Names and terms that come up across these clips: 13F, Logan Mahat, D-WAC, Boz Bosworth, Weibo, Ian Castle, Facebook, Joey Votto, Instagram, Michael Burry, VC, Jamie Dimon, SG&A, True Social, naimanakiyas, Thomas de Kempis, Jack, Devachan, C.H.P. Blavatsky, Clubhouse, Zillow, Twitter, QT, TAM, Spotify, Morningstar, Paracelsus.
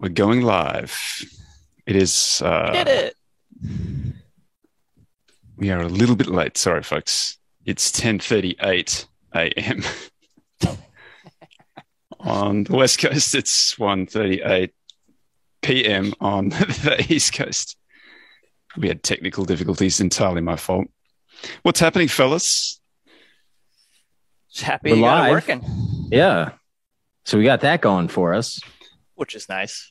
We're going live. It is. We are a little bit late. Sorry, folks. It's 10:38 a.m. on the West Coast. It's 1:38 p.m. on the East Coast. We had technical difficulties. Entirely my fault. What's happening, fellas? Just happy we're live. Working. Yeah. So we got that going for us, which is nice.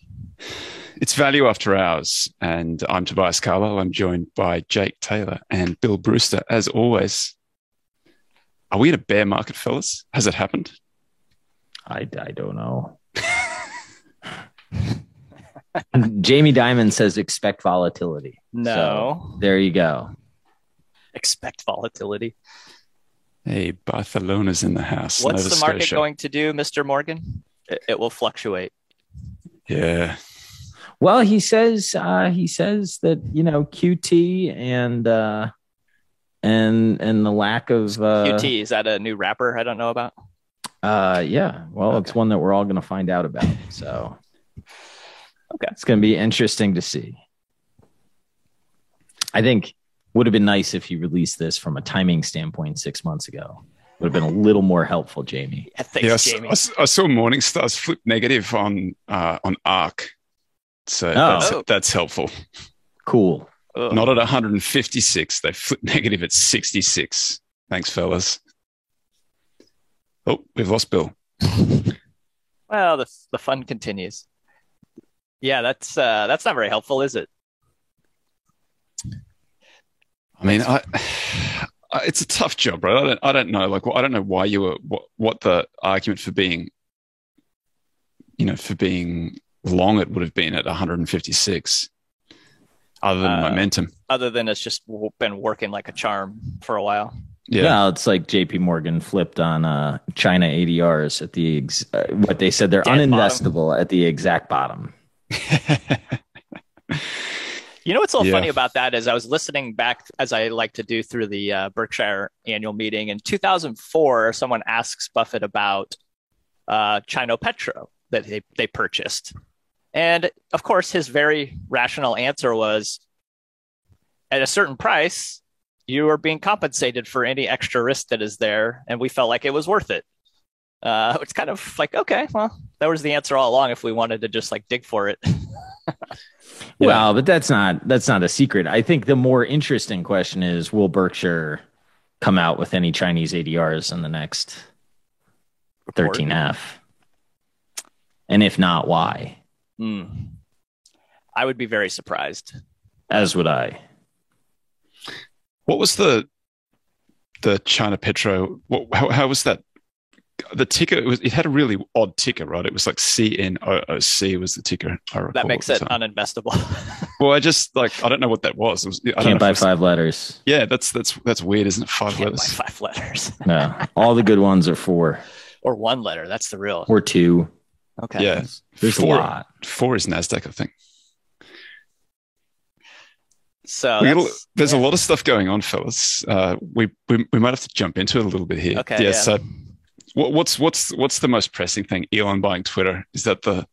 It's Value After Hours, and I'm Tobias Carlisle. I'm joined by Jake Taylor and Bill Brewster, as always. Are we in a bear market, fellas? Has it happened? I don't know. Jamie Dimon says expect volatility. No. So, there you go. Expect volatility. Hey, Barcelona's in the house. What's Nova the market Scotia. Going to do, Mr. Morgan? It will fluctuate. Yeah. Well, he says that, you know, QT and the lack of QT, is that a new rapper I don't know about? Yeah. Well, okay. It's one that we're all going to find out about. So okay. It's going to be interesting to see. I think would have been nice if you released this from a timing standpoint 6 months ago. Would have been a little more helpful, Jamie. Yeah, thanks, Jamie. I saw Morningstar's flip negative on ARK. So that's helpful. Cool. Ugh. Not at 156. They flipped negative at 66. Thanks, fellas. Oh, we've lost Bill. Well, the fun continues. Yeah, that's not very helpful, is it? I mean, it's a tough job, right? I don't know. Like, I don't know why you were what the argument for being, you know, long it would have been at 156, other than momentum. Other than it's just been working like a charm for a while. Yeah, no, it's like JP Morgan flipped on China ADRs at the what they said they're uninvestable bottom. At the exact bottom. You know what's all funny about that is I was listening back, as I like to do, through the Berkshire annual meeting. In 2004, someone asks Buffett about China Petro that they purchased. And, of course, his very rational answer was, at a certain price, you are being compensated for any extra risk that is there, and we felt like it was worth it. It's kind of like, okay, well, that was the answer all along if we wanted to just, like, dig for it. Well, but that's not a secret. I think the more interesting question is, will Berkshire come out with any Chinese ADRs in the next 13F? And if not, why? I would be very surprised. As would I. What was the China Petro? How was that? The ticker, it had a really odd ticker, right? It was like CNOOC was the ticker. That makes it uninvestable. Well, I don't know what that was. Can't buy five letters. Yeah, that's weird, isn't it? Five letters. No, all the good ones are four. Or one letter. That's the real. Or two. Okay. Yeah. There's a lot. Four is NASDAQ, I think. So there's a lot of stuff going on, fellas. We might have to jump into it a little bit here. Okay. Yeah. So. What's the most pressing thing? Elon buying Twitter. Is that the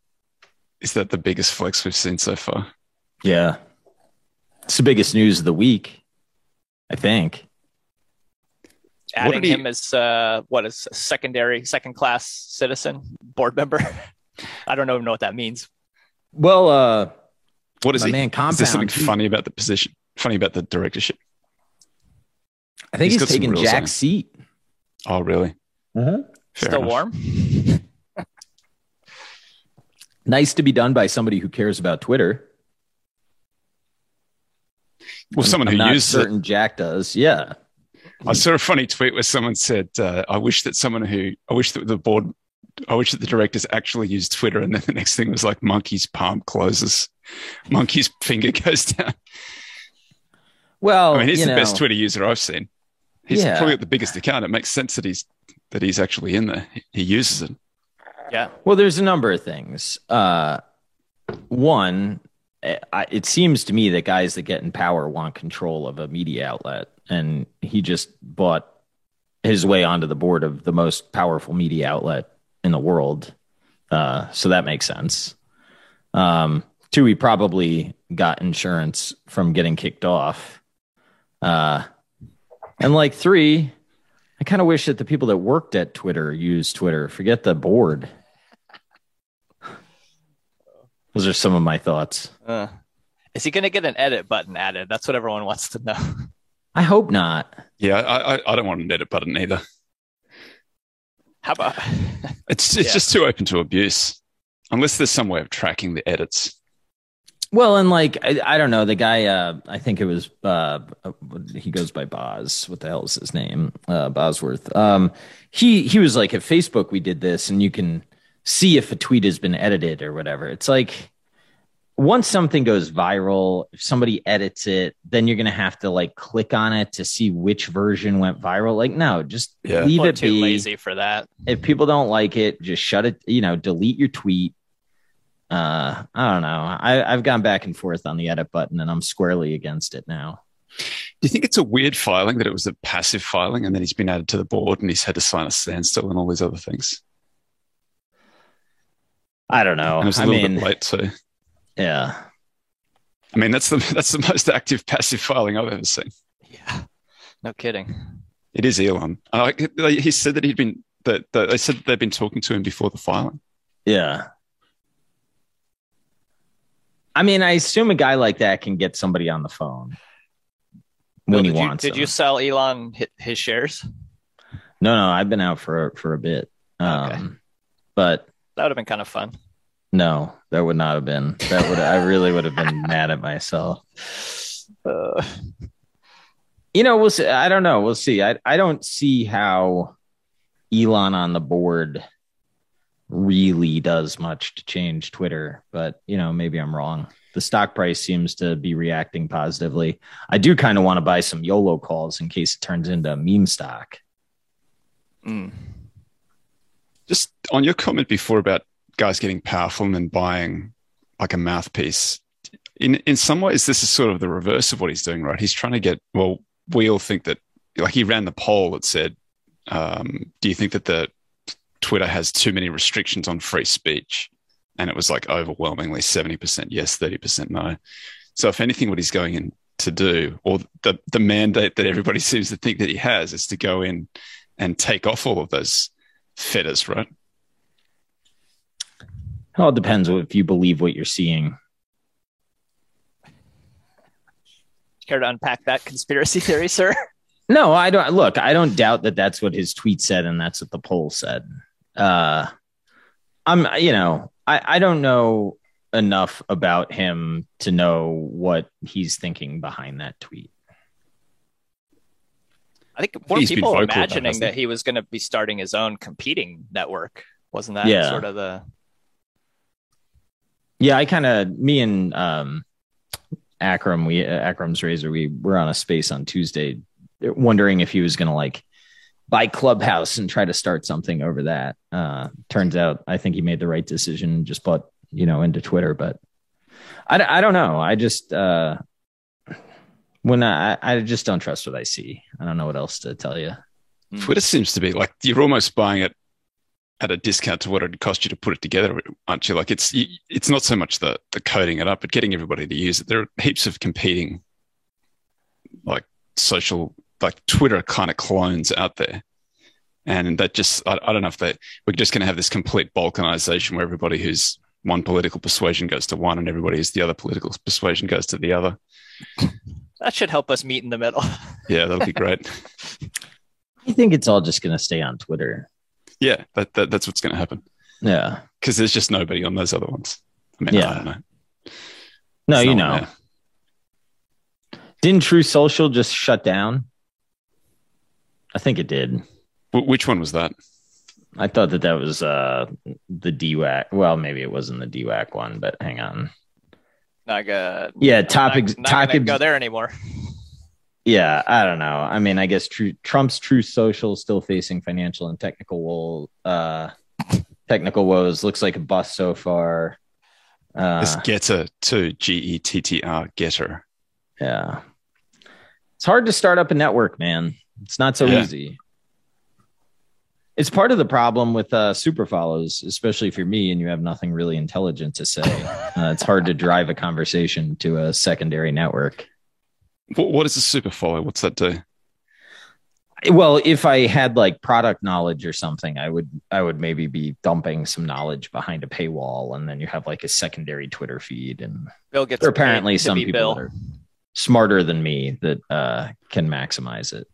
biggest flex we've seen so far? Yeah, it's the biggest news of the week, I think. Adding him as a second class citizen board member. I don't even know what that means. Well, what is it? Is there something funny about the position? Funny about the directorship? I think he's taking Jack's seat. Oh, really? Uh-huh. Still enough. Warm. Nice to be done by somebody who cares about Twitter. Well, someone who uses certain it. Jack does, yeah. I saw a funny tweet where someone said, "I wish that the directors actually used Twitter." And then the next thing was like, "Monkey's palm closes, monkey's finger goes down." Well, I mean, he's the best Twitter user I've seen. He's probably got the biggest account. It makes sense that he's actually in there. He uses it. Yeah. Well, there's a number of things. One, it seems to me that guys that get in power want control of a media outlet, and he just bought his way onto the board of the most powerful media outlet in the world. So that makes sense. Two, he probably got insurance from getting kicked off. And like three, I kind of wish that the people that worked at Twitter used Twitter. Forget the board. Those are some of my thoughts. Is he going to get an edit button added? That's what everyone wants to know. I hope not. Yeah, I don't want an edit button either. How about... It's just too open to abuse. Unless there's some way of tracking the edits. Well, and like, I don't know, the guy, I think it was, he goes by Boz. What the hell is his name? Bosworth. He was like, at Facebook, we did this, and you can see if a tweet has been edited or whatever. It's like, once something goes viral, if somebody edits it, then you're going to have to like click on it to see which version went viral. Like, no, just leave it be. Too lazy for that. If people don't like it, just shut it, delete your tweet. I don't know. I've gone back and forth on the edit button and I'm squarely against it now. Do you think it's a weird filing that it was a passive filing and then he's been added to the board and he's had to sign a standstill and all these other things? I don't know. And it was a little bit late too. Yeah. I mean, that's the most active passive filing I've ever seen. Yeah. No kidding. It is Elon. He said that they said that they'd been talking to him before the filing. Yeah. I mean, I assume a guy like that can get somebody on the phone when he wants. Did you sell Elon his shares? No, I've been out for a bit. Okay. But that would have been kind of fun. No, that would not have been. I really would have been mad at myself. We'll see. I don't know. We'll see. I don't see how Elon on the board really does much to change Twitter, but maybe I'm wrong. The stock price seems to be reacting positively. I do kind of want to buy some YOLO calls in case it turns into a meme stock. Just on your comment before about guys getting powerful and then buying like a mouthpiece, in some ways this is sort of the reverse of what he's doing, right? He's trying to get, well, we all think that, like, he ran the poll that said, do you think that the Twitter has too many restrictions on free speech? And it was like overwhelmingly 70% yes, 30% no. So if anything, what he's going in to do, or the mandate that everybody seems to think that he has, is to go in and take off all of those fetters, right? It all depends if you believe what you're seeing. Care to unpack that conspiracy theory, sir? No, I don't. Look, I don't doubt that that's what his tweet said and that's what the poll said. I don't know enough about him to know what he's thinking behind that tweet. I think more people were imagining that he was going to be starting his own competing network. Wasn't that sort of the... Yeah, me and Akram, Akram's Razor, we were on a space on Tuesday wondering if he was going to like buy Clubhouse and try to start something over that. Turns out I think he made the right decision and just bought, into Twitter, but I don't know. I just, I just don't trust what I see. I don't know what else to tell you. Twitter seems to be like, you're almost buying it at a discount to what it cost you to put it together, aren't you? Like it's not so much the coding it up, but getting everybody to use it. There are heaps of competing, like social, like Twitter kind of clones out there. And that just, I don't know if we're just going to have this complete balkanization where everybody who's one political persuasion goes to one and everybody who's the other political persuasion goes to the other. That should help us meet in the middle. Yeah, that'll be great. I think it's all just going to stay on Twitter. Yeah, that's what's going to happen. Yeah. Because there's just nobody on those other ones. I mean, I don't know. No, it's Didn't True Social just shut down? I think it did. Which one was that? I thought that was the D-WAC. Well, maybe it wasn't the D-WAC one, but hang on. Not going to go there anymore. Yeah, I don't know. I mean, I guess Trump's True Social is still facing financial and technical woes. Looks like a bust so far. This GETTR too, GETTR, GETTR. Yeah. It's hard to start up a network, man. It's not so easy. It's part of the problem with super follows, especially if you're me and you have nothing really intelligent to say. It's hard to drive a conversation to a secondary network. What is a super follow? What's that do? Well, if I had like product knowledge or something, I would maybe be dumping some knowledge behind a paywall, and then you have like a secondary Twitter feed. And Bill gets apparently some people are smarter than me that can maximize it.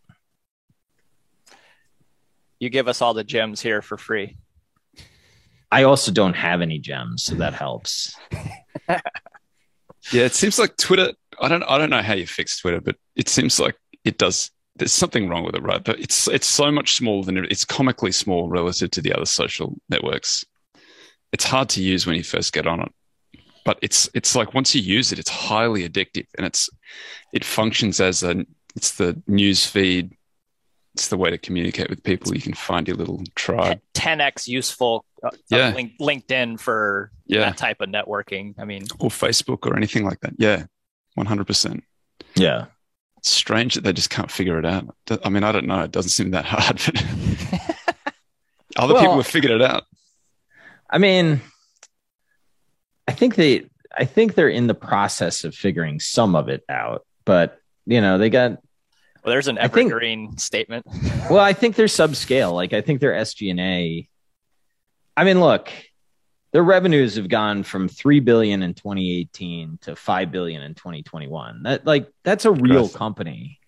You give us all the gems here for free. I also don't have any gems, so that helps. Yeah, it seems like Twitter. I don't know how you fix Twitter, but it seems like it does. There's something wrong with it, right? But it's so much smaller than it's comically small relative to the other social networks. It's hard to use when you first get on it, but it's like once you use it, it's highly addictive, and it functions as it's the news feed. It's the way to communicate with people. You can find your little tribe. 10x useful LinkedIn for that type of networking. I mean, or Facebook or anything like that. Yeah, 100%. Yeah. It's strange that they just can't figure it out. I mean, I don't know. It doesn't seem that hard. But people have figured it out. I mean, I think they're in the process of figuring some of it out. But, you know, they got... Well, there's an evergreen statement. Well, I think they're subscale. Like, I think their SG&A. I mean, look, their revenues have gone from $3 billion in 2018 to $5 billion in 2021. That's a real company.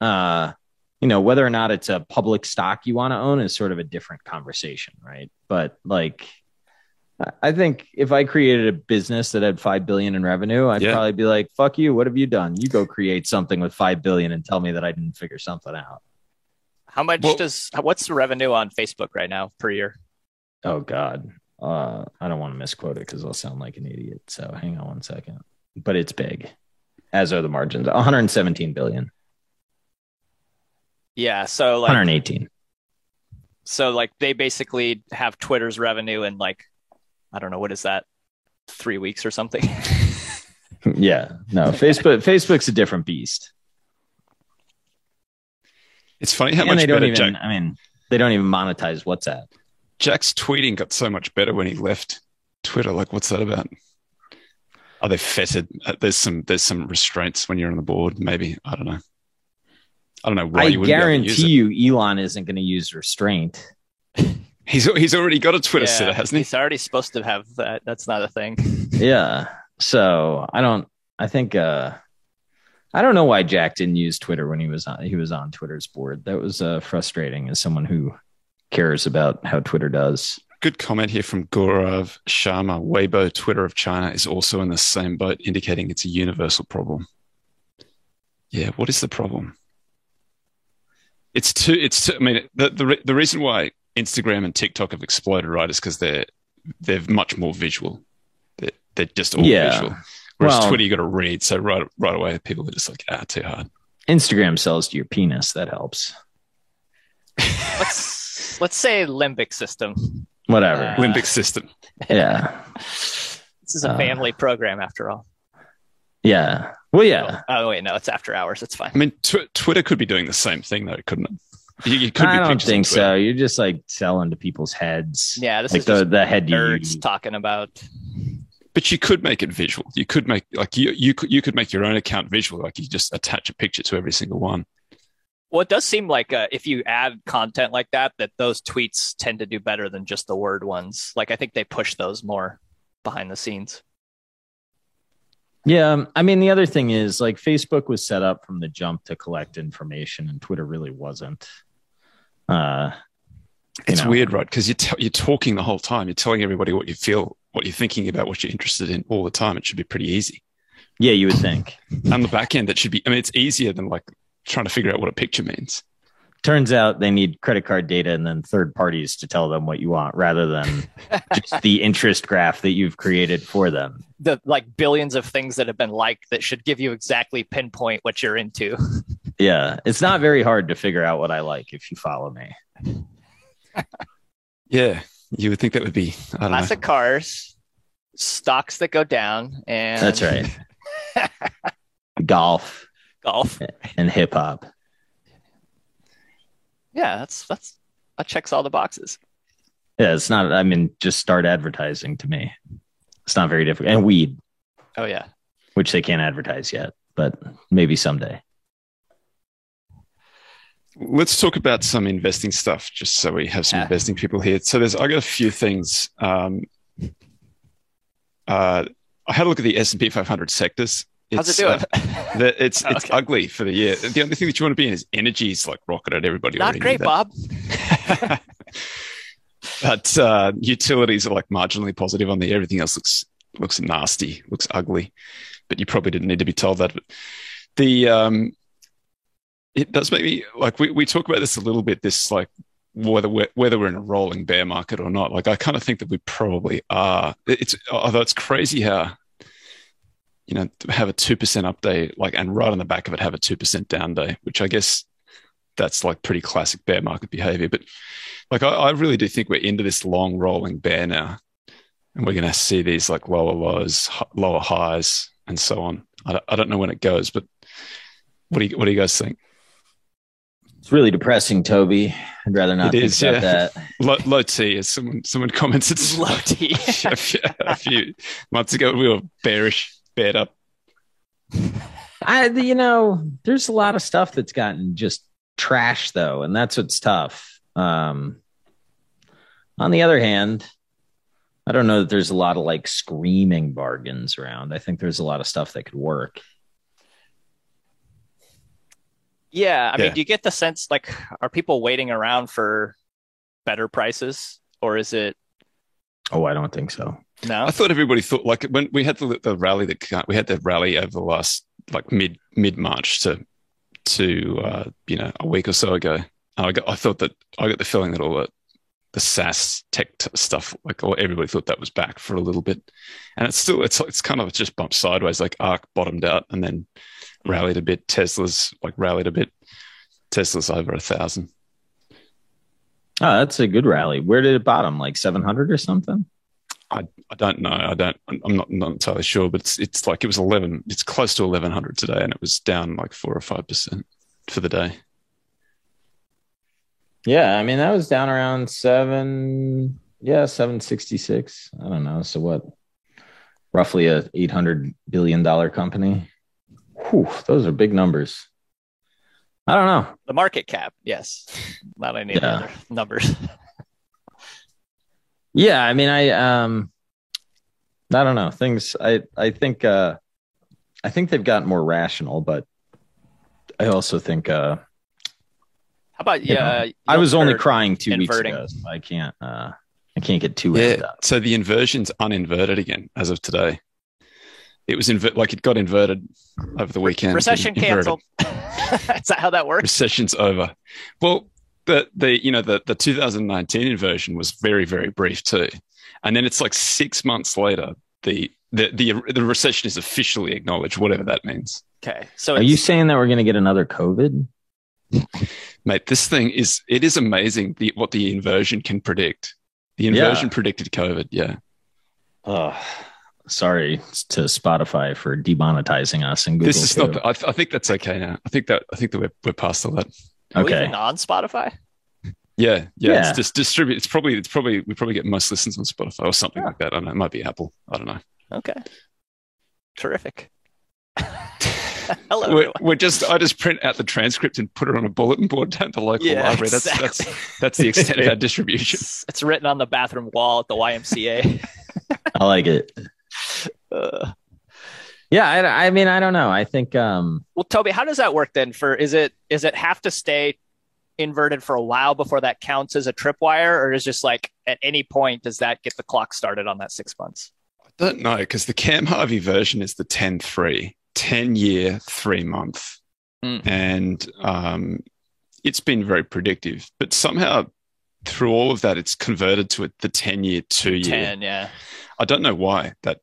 You know, whether or not it's a public stock you want to own is sort of a different conversation, right? But like, I think if I created a business that had $5 billion in revenue, I'd probably be like, fuck you. What have you done? You go create something with $5 billion and tell me that I didn't figure something out. How much what's the revenue on Facebook right now per year? Oh God. I don't want to misquote it, 'cause I'll sound like an idiot. So hang on one second, but it's big, as are the margins, 117 billion. Yeah. So like 118. So like they basically have Twitter's revenue and like, I don't know, what is that, 3 weeks or something? Yeah, no, Facebook's a different beast. It's funny how much better Jack... I mean, they don't even monetize WhatsApp. Jack's tweeting got so much better when he left Twitter. Like, what's that about? Are they fettered? There's some restraints when you're on the board, maybe. I don't know why you wouldn't be able to use it. I guarantee you Elon isn't going to use restraint. He's already got a Twitter set, hasn't he? He's already supposed to have that. That's not a thing. Yeah. So I don't know why Jack didn't use Twitter when he was on Twitter's board. That was frustrating as someone who cares about how Twitter does. Good comment here from Gaurav Sharma. Weibo, Twitter of China, is also in the same boat, indicating it's a universal problem. Yeah. What is the problem? It's too. I mean, the reason why Instagram and TikTok have exploded, right, is because they're much more visual. They're just all visual. Whereas Twitter, you got to read. So right away, people are just like, too hard. Instagram sells to your penis. That helps. Let's say limbic system. Whatever. Limbic system. Yeah. This is a family program, after all. Yeah. Well, yeah. Oh wait, no, it's after hours. It's fine. I mean, Twitter could be doing the same thing, though, couldn't it? I don't think so. You're just like selling to people's heads. Yeah, this is the head nerds talking about. But you could make it visual. You could make like you could make your own account visual. Like you just attach a picture to every single one. Well, it does seem like if you add content like that those tweets tend to do better than just the word ones. Like I think they push those more behind the scenes. Yeah. I mean, the other thing is like Facebook was set up from the jump to collect information and Twitter really wasn't. It's weird, right? Because you're talking the whole time. You're telling everybody what you feel, what you're thinking about, what you're interested in all the time. It should be pretty easy. Yeah, you would think. On the back end, it should be, I mean, it's easier than like trying to figure out what a picture means. Turns out they need credit card data and then third parties to tell them what you want rather than just the interest graph that you've created for them. The like billions of things that have been liked that should give you exactly pinpoint what you're into. Yeah. It's not very hard to figure out what I like if you follow me. Yeah. You would think that would be classic cars, stocks that go down, and that's right. Golf and hip hop. Yeah, that's That checks all the boxes. Yeah, it's not, I mean, just start advertising to me. It's not very difficult. And weed. Oh, yeah. Which they can't advertise yet, but maybe someday. Let's talk about some investing stuff, just so we have some investing people here. So I got a few things. I had a look at the S&P 500 sectors. How's it doing? It's okay. Ugly for the year. The only thing that you want to be in is energy. It's like rocketed. Everybody not great, Bob. But utilities are like marginally positive on the. Everything else looks nasty, looks ugly. But you probably didn't need to be told that. But the it does make me like we talk about this a little bit. This like whether we're in a rolling bear market or not. Like I kind of think that we probably are. Although it's crazy how. You know, have a 2% up day, like, and right on the back of it, have a 2% down day, which I guess that's like pretty classic bear market behavior. But like, I really do think we're into this long rolling bear now, and we're going to see these like lower lows, lower highs, and so on. I don't know when it goes, but what do you guys think? It's really depressing, Toby. I'd rather not think about that. Low T, as someone commented, low T. a few months ago, we were bearish. Bad up. There's a lot of stuff that's gotten just trash though, and that's what's tough. On the other hand, I don't know that there's a lot of like screaming bargains around. I think there's a lot of stuff that could work. Yeah, I mean, do you get the sense like are people waiting around for better prices, or is it? Oh, I don't think so. No, I thought everybody thought like when we had the rally over the last like mid March to a week or so ago. And I got the feeling that all the SaaS tech stuff everybody thought that was back for a little bit, and it's kind of just bumped sideways. Like ARK bottomed out and then rallied a bit. Tesla's like rallied a bit. Tesla's over 1,000. Oh, that's a good rally. Where did it bottom? Like 700 or something? I don't know. I'm not entirely sure, but it's like it was 11. It's close to 1,100 today, and it was down like 4 or 5% for the day. Yeah, I mean that was down around 766. I don't know. So what? Roughly a $800 billion company. Whew, those are big numbers. I don't know. The market cap, yes. Not any other numbers. Yeah, I mean, I don't know things. I think they've gotten more rational, but I also think. How about I was only crying 2 weeks ago. So I can't get too heated up. So the inversion's uninverted again as of today. It was it got inverted over the weekend. Recession canceled. Is that how that works? Recession's over. Well. The 2019 inversion was very, very brief too. And then it's like 6 months later, the recession is officially acknowledged, whatever that means. Okay. So are you saying that we're going to get another COVID? Mate, this thing is amazing what the inversion can predict. The inversion predicted COVID. Yeah. Oh, sorry to Spotify for demonetizing us and Google. This is not, I think that's okay now. I think that we're past all that. Okay. Are we even on Spotify? Yeah. It's just distributed. It's probably we probably get most listens on Spotify or something like that. I don't know. It might be Apple. I don't know. Okay. Terrific. Hello. I just print out the transcript and put it on a bulletin board down to local library. Exactly. That's the extent of our distribution. It's written on the bathroom wall at the YMCA. I like it. Yeah, I mean, I don't know. I think. Well, Toby, how does that work then? Is it have to stay inverted for a while before that counts as a tripwire, or is just like at any point does that get the clock started on that 6 months? I don't know because the Cam Harvey version is the 10-3, 10-year, 3-month, and it's been very predictive. But somehow through all of that, it's converted to the 10-year, 2-year. 10, yeah. I don't know why that.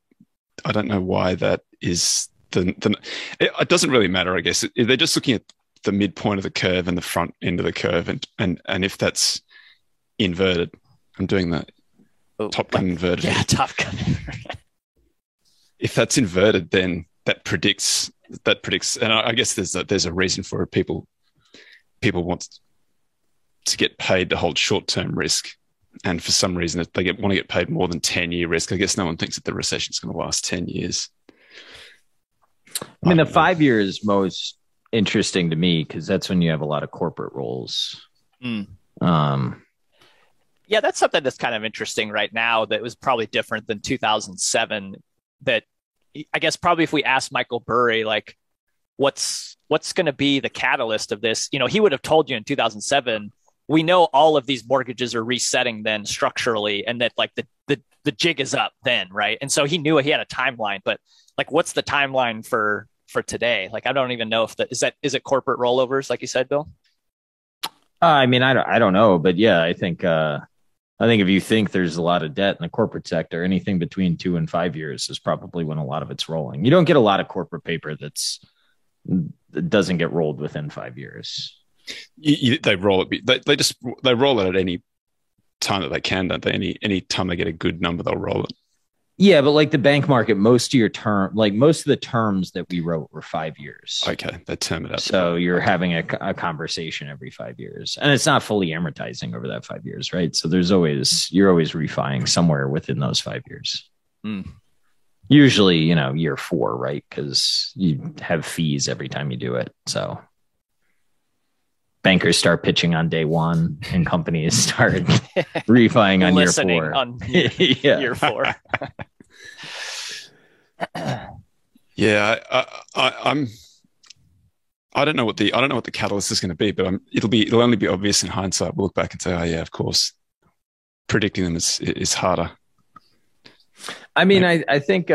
I don't know why that. Is it doesn't really matter, I guess. They're just looking at the midpoint of the curve and the front end of the curve, and if that's inverted, I'm doing that. Oh, Top Gun inverted. Yeah, Top Gun. If that's inverted, then that predicts, and I guess there's a reason for it. People want to get paid to hold short-term risk. And for some reason, if they want to get paid more than 10-year risk, I guess no one thinks that the recession is going to last 10 years. I mean, the 5 year is most interesting to me because that's when you have a lot of corporate roles. Mm. Yeah, that's something that's kind of interesting right now that was probably different than 2007. That I guess probably if we asked Michael Burry, like, what's going to be the catalyst of this? You know, he would have told you in 2007, we know all of these mortgages are resetting then structurally and that like the jig is up then, right? And so he knew he had a timeline, but like, what's the timeline for today? Like, I don't even know if is it corporate rollovers, like you said, Bill? I mean, I don't know, but yeah, I think if you think there's a lot of debt in the corporate sector, anything between 2 and 5 years is probably when a lot of it's rolling. You don't get a lot of corporate paper that doesn't get rolled within 5 years. They roll it. They roll it at any time that they can, don't they? Any time they get a good number, they'll roll it. Yeah, but like the bank market, most of the terms that we wrote were 5 years. Okay, they term it up. So you're having a conversation every 5 years, and it's not fully amortizing over that 5 years, right? So you're always refining somewhere within those 5 years. Mm. Usually, you know, year four, right? Because you have fees every time you do it. So bankers start pitching on day one, and companies start refining on year four. Year four. Yeah, I don't know what the catalyst is going to be, but it'll only be obvious in hindsight. We'll look back and say, oh yeah, of course. Predicting them is harder. I mean, I think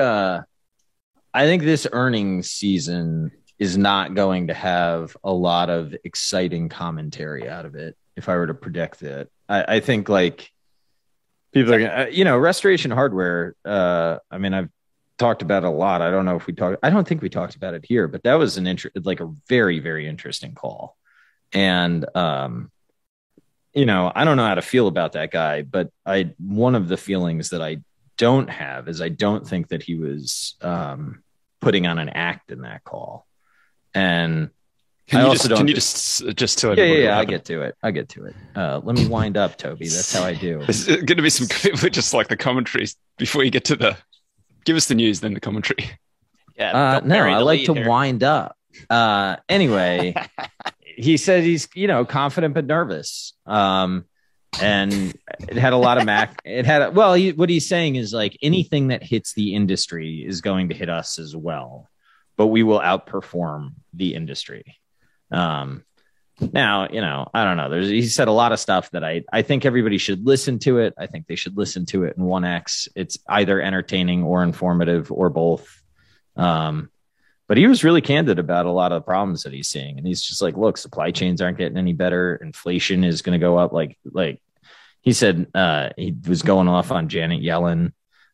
this earnings season is not going to have a lot of exciting commentary out of it. If I were to predict it, I think like people are going to, you know, Restoration Hardware. I mean, I've talked about it a lot. I don't think we talked about it here, but that was a very, very interesting call. And, you know, I don't know how to feel about that guy, but one of the feelings that I don't have is I don't think that he was putting on an act in that call. And can you just tell everybody? Yeah, I'll get to it. Let me wind up, Toby. That's how I do. There's going to be some just like the commentaries before you get to give us the news, then the commentary. Yeah. No, I like to wind up. Anyway, he said he's, you know, confident but nervous. And it had a lot of what he's saying is like anything that hits the industry is going to hit us as well, but we will outperform the industry. Now, you know, I don't know. He said a lot of stuff that I think everybody should listen to it. I think they should listen to it in 1X. It's either entertaining or informative or both. But he was really candid about a lot of the problems that he's seeing. And he's just like, look, supply chains aren't getting any better. Inflation is going to go up. Like he said, he was going off on Janet Yellen.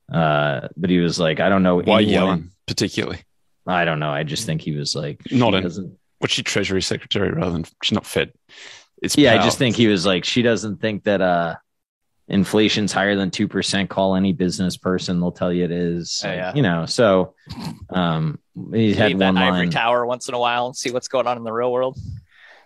But he was like, I don't know. Why Yellen particularly? I don't know. I just think he was like, what's she, Treasury Secretary rather than she's not Fed. It's yeah. Power. I just think he was like, she doesn't think that inflation's higher than 2%. Call any business person. They'll tell you it is, yeah. You know, so he had one line, ivory tower once in a while and see what's going on in the real world.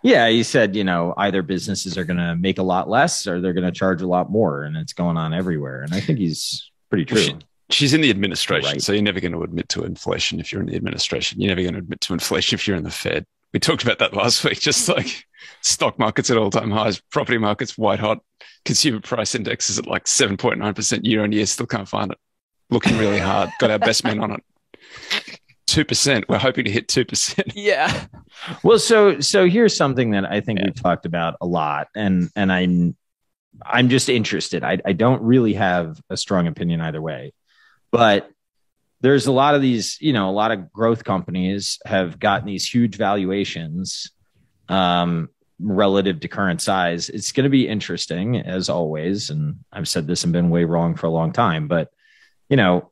Yeah. He said, you know, either businesses are going to make a lot less or they're going to charge a lot more and it's going on everywhere. And I think he's pretty true. She's in the administration, right. So you're never going to admit to inflation if you're in the administration. You're never going to admit to inflation if you're in the Fed. We talked about that last week, just like stock markets at all-time highs, property markets white hot, consumer price index is at like 7.9% year on year, still can't find it. Looking really hard, got our best man on it. 2%, we're hoping to hit 2%. Yeah. Well, so here's something that I think we've talked about a lot, and I'm just interested. I don't really have a strong opinion either way. But there's a lot of these, you know, a lot of growth companies have gotten these huge valuations relative to current size. It's going to be interesting, as always. And I've said this and been way wrong for a long time. But, you know,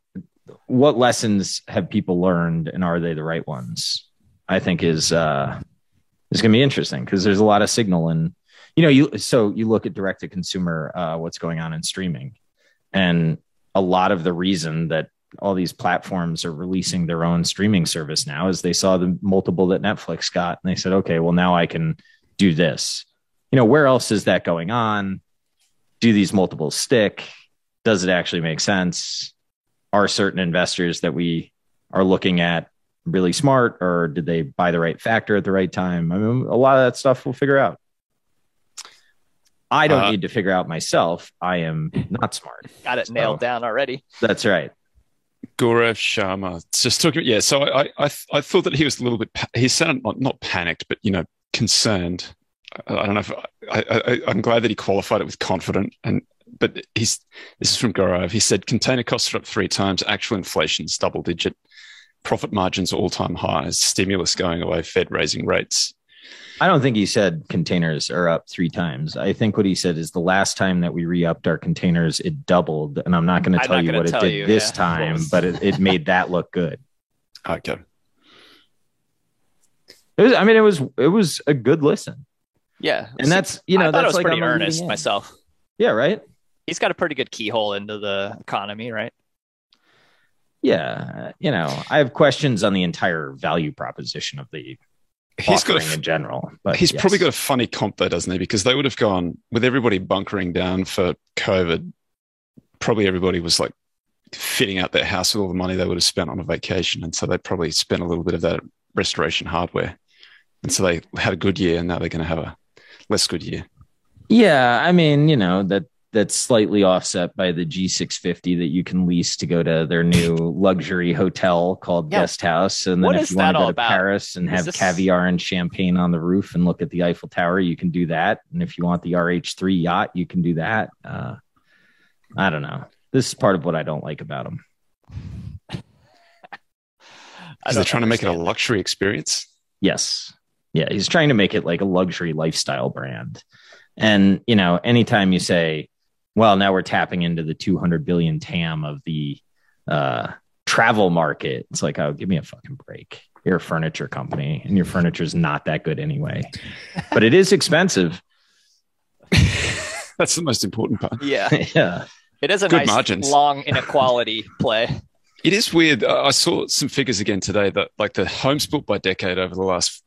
what lessons have people learned and are they the right ones? I think is going to be interesting because there's a lot of signal. And, you know, you look at direct to consumer, what's going on in streaming and a lot of the reason that all these platforms are releasing their own streaming service now is they saw the multiple that Netflix got and they said, okay, well now I can do this. you know, where else is that going on? Do these multiples stick? Does it actually make sense? Are certain investors that we are looking at really smart, or did they buy the right factor at the right time? I mean, a lot of that stuff we'll figure out. I don't need to figure out myself. I am not smart. Got it nailed down already. That's right. Gaurav Sharma just took it. Yeah. So I thought that he was a little bit, he sounded not panicked, but, you know, concerned. I don't know if I'm glad that he qualified it with confident. But this is from Gaurav. He said, container costs are up 3 times. Actual inflation's double digit. Profit margins all-time highs. Stimulus going away. Fed raising rates. I don't think he said containers are up 3 times. I think what he said is the last time that we re-upped our containers, it doubled. And I'm not going to tell you what it did this time, but it made that look good. Okay. It was a good listen. Yeah. And that's, you know, that's like pretty earnest myself. Yeah. Right. He's got a pretty good keyhole into the economy, right? Yeah. You know, I have questions on the entire value proposition of the offering in general. But he's probably got a funny comp though, doesn't he? Because they would have gone with everybody bunkering down for COVID. Probably everybody was like fitting out their house with all the money they would have spent on a vacation. And so they probably spent a little bit of that at Restoration Hardware. And so they had a good year and now they're going to have a less good year. Yeah. I mean, you know, that's slightly offset by the G650 that you can lease to go to their new luxury hotel called Guest House. And then if you want to go to Paris and have caviar and champagne on the roof and look at the Eiffel Tower, you can do that. And if you want the RH3 yacht, you can do that. I don't know. This is part of what I don't like about them. They're trying to make it a luxury experience. Yes. Yeah. He's trying to make it like a luxury lifestyle brand. And, you know, anytime you say, well, now we're tapping into the 200 billion TAM of the travel market. It's like, oh, give me a fucking break. You're a furniture company and your furniture is not that good anyway, but it is expensive. That's the most important part. Yeah. Yeah. It is a good nice margins. Long inequality play. It is weird. I saw some figures again today that like the home split by decade over the last,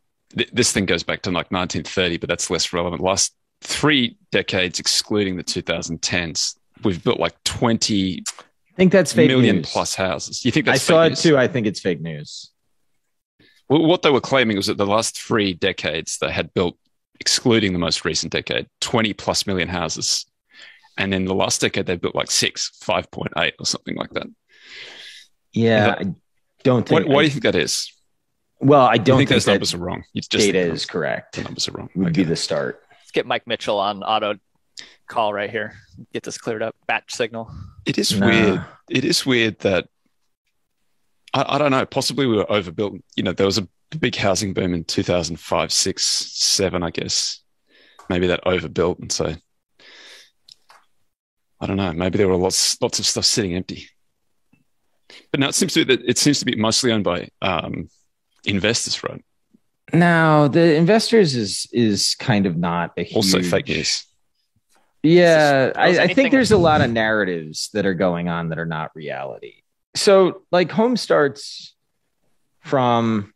this thing goes back to like 1930, but that's less relevant. Last 3 decades, excluding the 2010s, we've built like 20 I think that's fake million news. Plus houses. You think that's I fake saw news? It too. I think it's fake news. Well, what they were claiming was that the last 3 decades they had built, excluding the most recent decade, 20 plus million houses. And then the last decade they built like 5.8 or something like that. Yeah. I don't think. Why do you think that is? Well, I don't think those numbers are wrong. It's just data is correct. The numbers are wrong. Would be the start. Get Mike Mitchell on auto call right here. Get this cleared up. Batch signal. It is weird. It is weird that I don't know. Possibly we were overbuilt. You know, there was a big housing boom in 2005, 6, 7. I guess maybe that overbuilt, and so I don't know. Maybe there were lots of stuff sitting empty. But now it seems to be mostly owned by investors, right? No, the investors is kind of not a huge... Also fake news. Yeah, I think there's a lot of narratives that are going on that are not reality. So, like, home starts from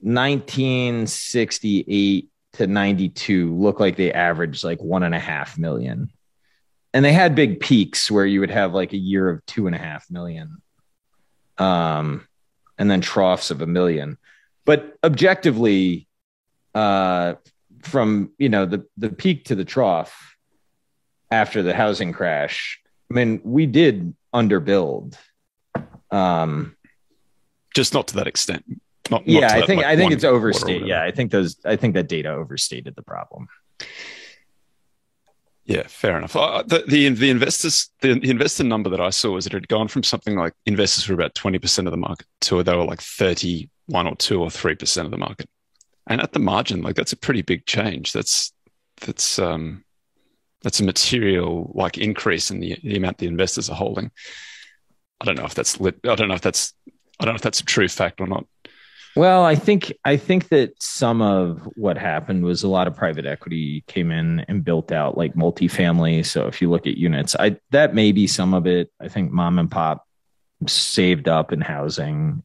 1968 to 92 look like they averaged like 1.5 million. And they had big peaks where you would have like a year of 2.5 million. And then troughs of 1 million. But objectively, from, you know, the peak to the trough after the housing crash, I mean, we did underbuild. Just not to that extent. Not to that, I think it's overstated. Yeah, I think that data overstated the problem. Yeah, fair enough. The investor number that I saw was that it had gone from something like investors were about 20% of the market to they were like 31 or 2 or 3% of the market. And at the margin, like that's a pretty big change. That's a material like increase in the amount the investors are holding. I don't know if that's a true fact or not. Well, I think that some of what happened was a lot of private equity came in and built out like multifamily. So if you look at units, that may be some of it. I think mom and pop saved up in housing.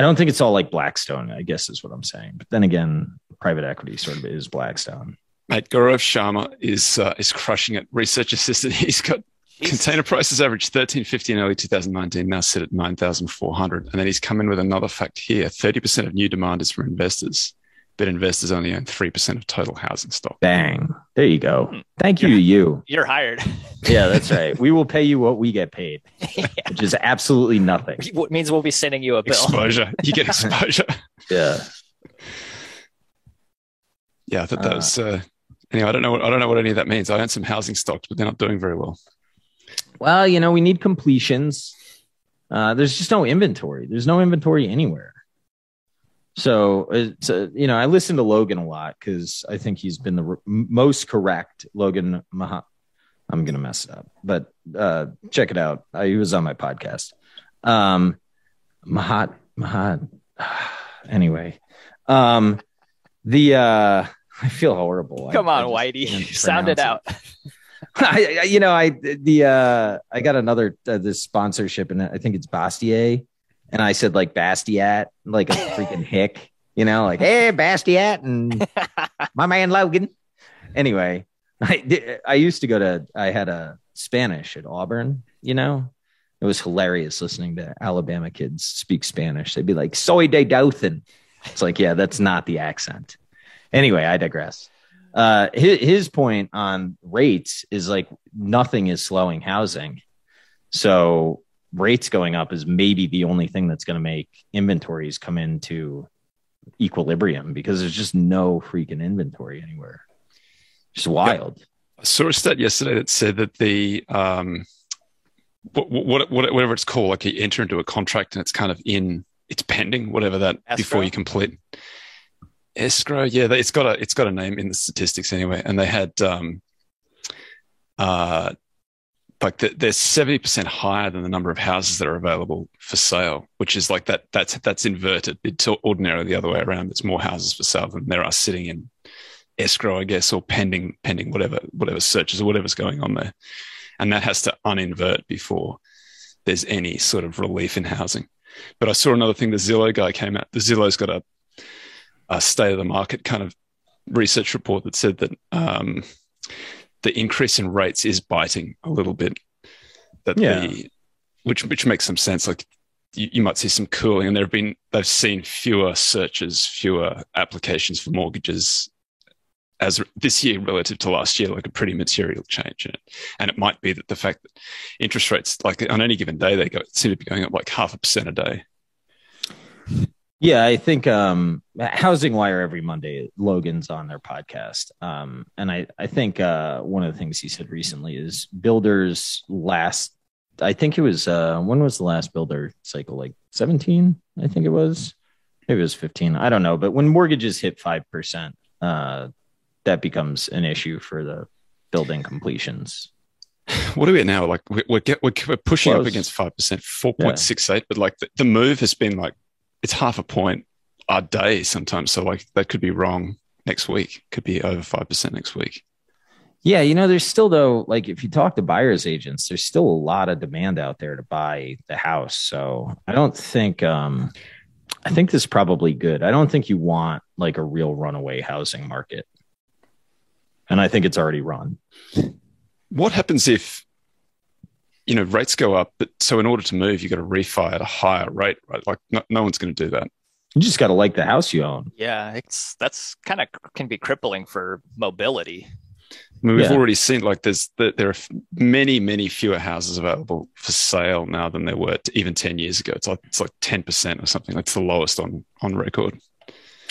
I don't think it's all like Blackstone, I guess is what I'm saying. But then again, private equity sort of is Blackstone. Mate, Gaurav Sharma is crushing it. Research assistant. He's got container prices averaged $1,350 in early 2019, now sit at $9,400. And then he's come in with another fact here. 30% of new demand is from investors, but investors only own 3% of total housing stock. Bang. There you go. Thank you to you. You're hired. Yeah, that's right. We will pay you what we get paid, which is absolutely nothing. It means we'll be sending you a bill. Exposure. You get exposure. Yeah. Yeah, I thought that was... Anyway, I don't know what any of that means. I own some housing stocks, but they're not doing very well. Well, you know, we need completions. There's just no inventory. There's no inventory anywhere. So, you know, I listen to Logan a lot because I think he's been the most correct. Logan Mahat. I'm going to mess it up, but check it out. He was on my podcast. Mahat. Anyway, I feel horrible. Come on, Whitey. Sound it out. I got another this sponsorship, and I think it's Bastiat, and I said like Bastiat, like a freaking hick, you know, like hey Bastiat and my man Logan. Anyway, I used to go to I had a Spanish at Auburn, you know, it was hilarious listening to Alabama kids speak Spanish. They'd be like soy de Dothan. It's like yeah, that's not the accent. Anyway, I digress. His point on rates is like nothing is slowing housing. So rates going up is maybe the only thing that's going to make inventories come into equilibrium because there's just no freaking inventory anywhere. Just wild. Yeah. I saw a stat yesterday that said that the, whatever it's called, like you enter into a contract and it's kind of it's pending, whatever that, escrow. Before you complete escrow, yeah, it's got a name in the statistics anyway, and they had like they're 70% higher than the number of houses that are available for sale, which is like that's inverted. It's ordinarily the other way around. It's more houses for sale than there are sitting in escrow, I guess, or pending whatever searches or whatever's going on there, and that has to uninvert before there's any sort of relief in housing. But I saw another thing. The Zillow guy came out. The Zillow's got a state of the market kind of research report that said that the increase in rates is biting a little bit, which makes some sense. Like you might see some cooling, and they've seen fewer searches, fewer applications for mortgages as this year relative to last year, like a pretty material change in it. And it might be that the fact that interest rates, like on any given day, seem to be going up like 0.5% a day. Yeah, I think Housing Wire every Monday, Logan's on their podcast. And I think one of the things he said recently is builders last, I think it was, when was the last builder cycle? Like 17, I think it was. Maybe it was 15. I don't know. But when mortgages hit 5%, that becomes an issue for the building completions. What are we at now? Like we're pushing up against 5%, 4.68. Yeah. But like the move has been like, it's 0.5 point a day sometimes. So like that could be wrong next week. Could be over 5% next week. Yeah. You know, there's still though, like if you talk to buyer's agents, there's still a lot of demand out there to buy the house. So I don't think, I think this is probably good. I don't think you want like a real runaway housing market. And I think it's already run. What happens if, you know, rates go up, but so in order to move, you got to refi at a higher rate, right? Like no one's going to do that. You just got to like the house you own. Yeah, that's kind of can be crippling for mobility. I mean, we've already seen like there are many, many fewer houses available for sale now than there were even 10 years ago. It's like 10% or something. That's the lowest on record.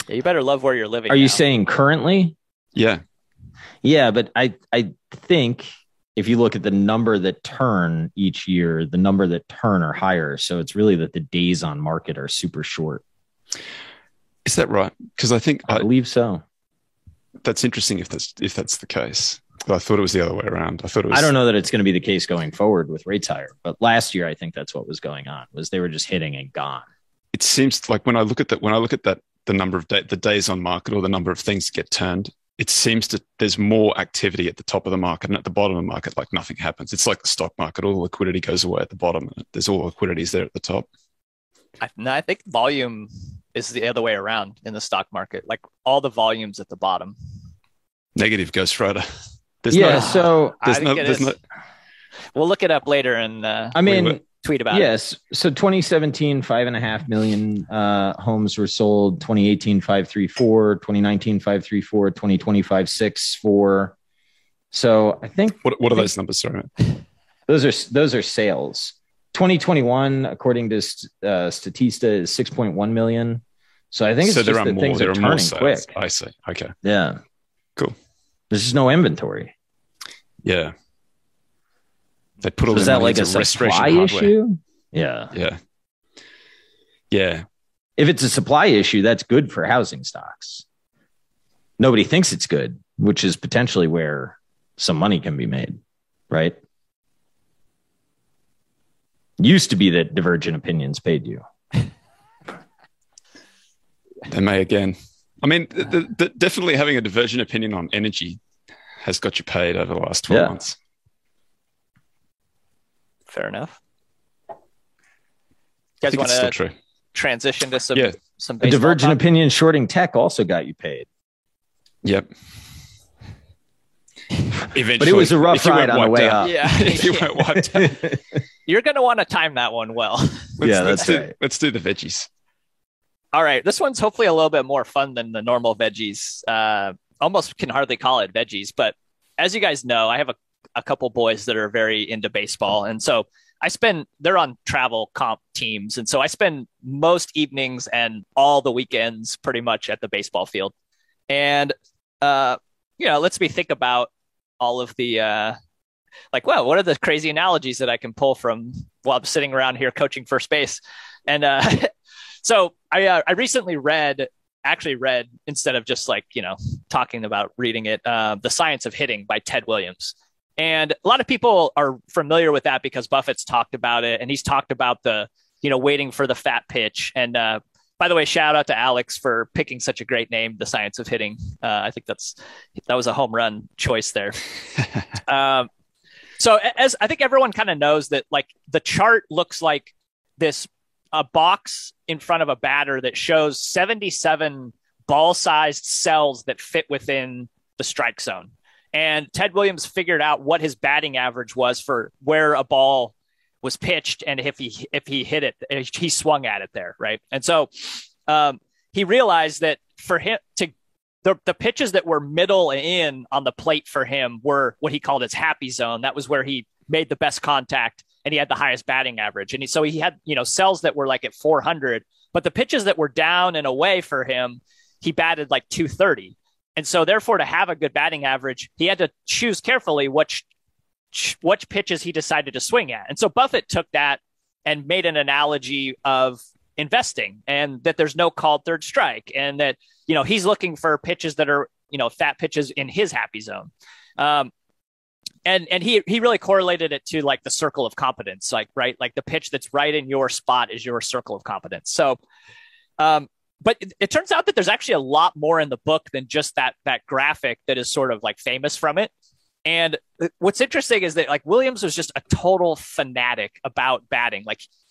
Yeah, you better love where you're living. Are you saying currently? Yeah. Yeah, but I think. If you look at the number that turn each year, the number that turn are higher. So it's really that the days on market are super short. Is that right? Because I think I believe so. That's interesting if that's the case. But I thought it was the other way around. I don't know that it's going to be the case going forward with rates higher. But last year, I think that's what was going on was they were just hitting and gone. It seems like when I look at that, the number of the days on market or the number of things that get turned. It seems that there's more activity at the top of the market and at the bottom of the market, like nothing happens. It's like the stock market. All the liquidity goes away at the bottom. There's all liquidities there at the top. I think volume is the other way around in the stock market. Like all the volume's at the bottom. Negative, Ghost Rider. We'll look it up later and tweet about it. Yes. So 2017, 5.5 million homes were sold. 2018, 534. 2019, 534. 2020, 564. So I think what are those numbers? Sorry, those are sales. 2021, according to Statista, is 6.1 million. So I think it's just that things are turning quick. I see. Okay. Yeah. Cool. There's just no inventory. Yeah. They put all the money into Restoration Hardware. Is that like a supply issue? Yeah. Yeah. Yeah. If it's a supply issue, that's good for housing stocks. Nobody thinks it's good, which is potentially where some money can be made, right? Used to be that divergent opinions paid you. They may again. I mean, definitely having a divergent opinion on energy has got you paid over the last 12 months. Fair enough. You guys want to transition to some divergent opinion shorting tech also got you paid. Yep. Eventually, but it was a rough ride on the way up. Yeah. You're going to want to time that one well. Let's do the veggies. All right. This one's hopefully a little bit more fun than the normal veggies. Almost can hardly call it veggies. But as you guys know, I have a couple boys that are very into baseball. And so they're on travel comp teams. And so I spend most evenings and all the weekends pretty much at the baseball field. And, let's me think about all of the, what are the crazy analogies that I can pull from while I'm sitting around here coaching first base? And so I recently read, instead of just talking about reading it, The Science of Hitting by Ted Williams. And a lot of people are familiar with that because Buffett's talked about it, and he's talked about the, waiting for the fat pitch. And by the way, shout out to Alex for picking such a great name, The Science of Hitting. I think that was a home run choice there. So as I think everyone kind of knows that, the chart looks like this, a box in front of a batter that shows 77 ball-sized cells that fit within the strike zone. And Ted Williams figured out what his batting average was for where a ball was pitched, and if he hit it, he swung at it there, right? And so he realized that for him the pitches that were middle and in on the plate for him were what he called his happy zone. That was where he made the best contact, and he had the highest batting average. And so he had cells that were at 400, but the pitches that were down and away for him, he batted 230. And so therefore, to have a good batting average, he had to choose carefully which pitches he decided to swing at. And so Buffett took that and made an analogy of investing, and that there's no called third strike, and that, he's looking for pitches that are, fat pitches in his happy zone. And he really correlated it to the circle of competence, right? The pitch that's right in your spot is your circle of competence. So, but it turns out that there's actually a lot more in the book than just that graphic that is sort of famous from it. And what's interesting is that Williams was just a total fanatic about batting.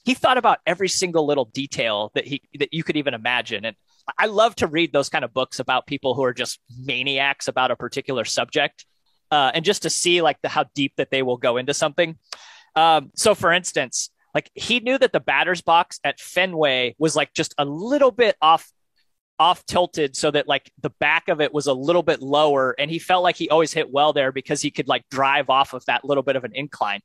He thought about every single little detail that you could even imagine. And I love to read those kind of books about people who are just maniacs about a particular subject, and just to see how deep that they will go into something. So for instance, he knew that the batter's box at Fenway was just a little bit off tilted, so that the back of it was a little bit lower. And he felt like he always hit well there because he could drive off of that little bit of an incline.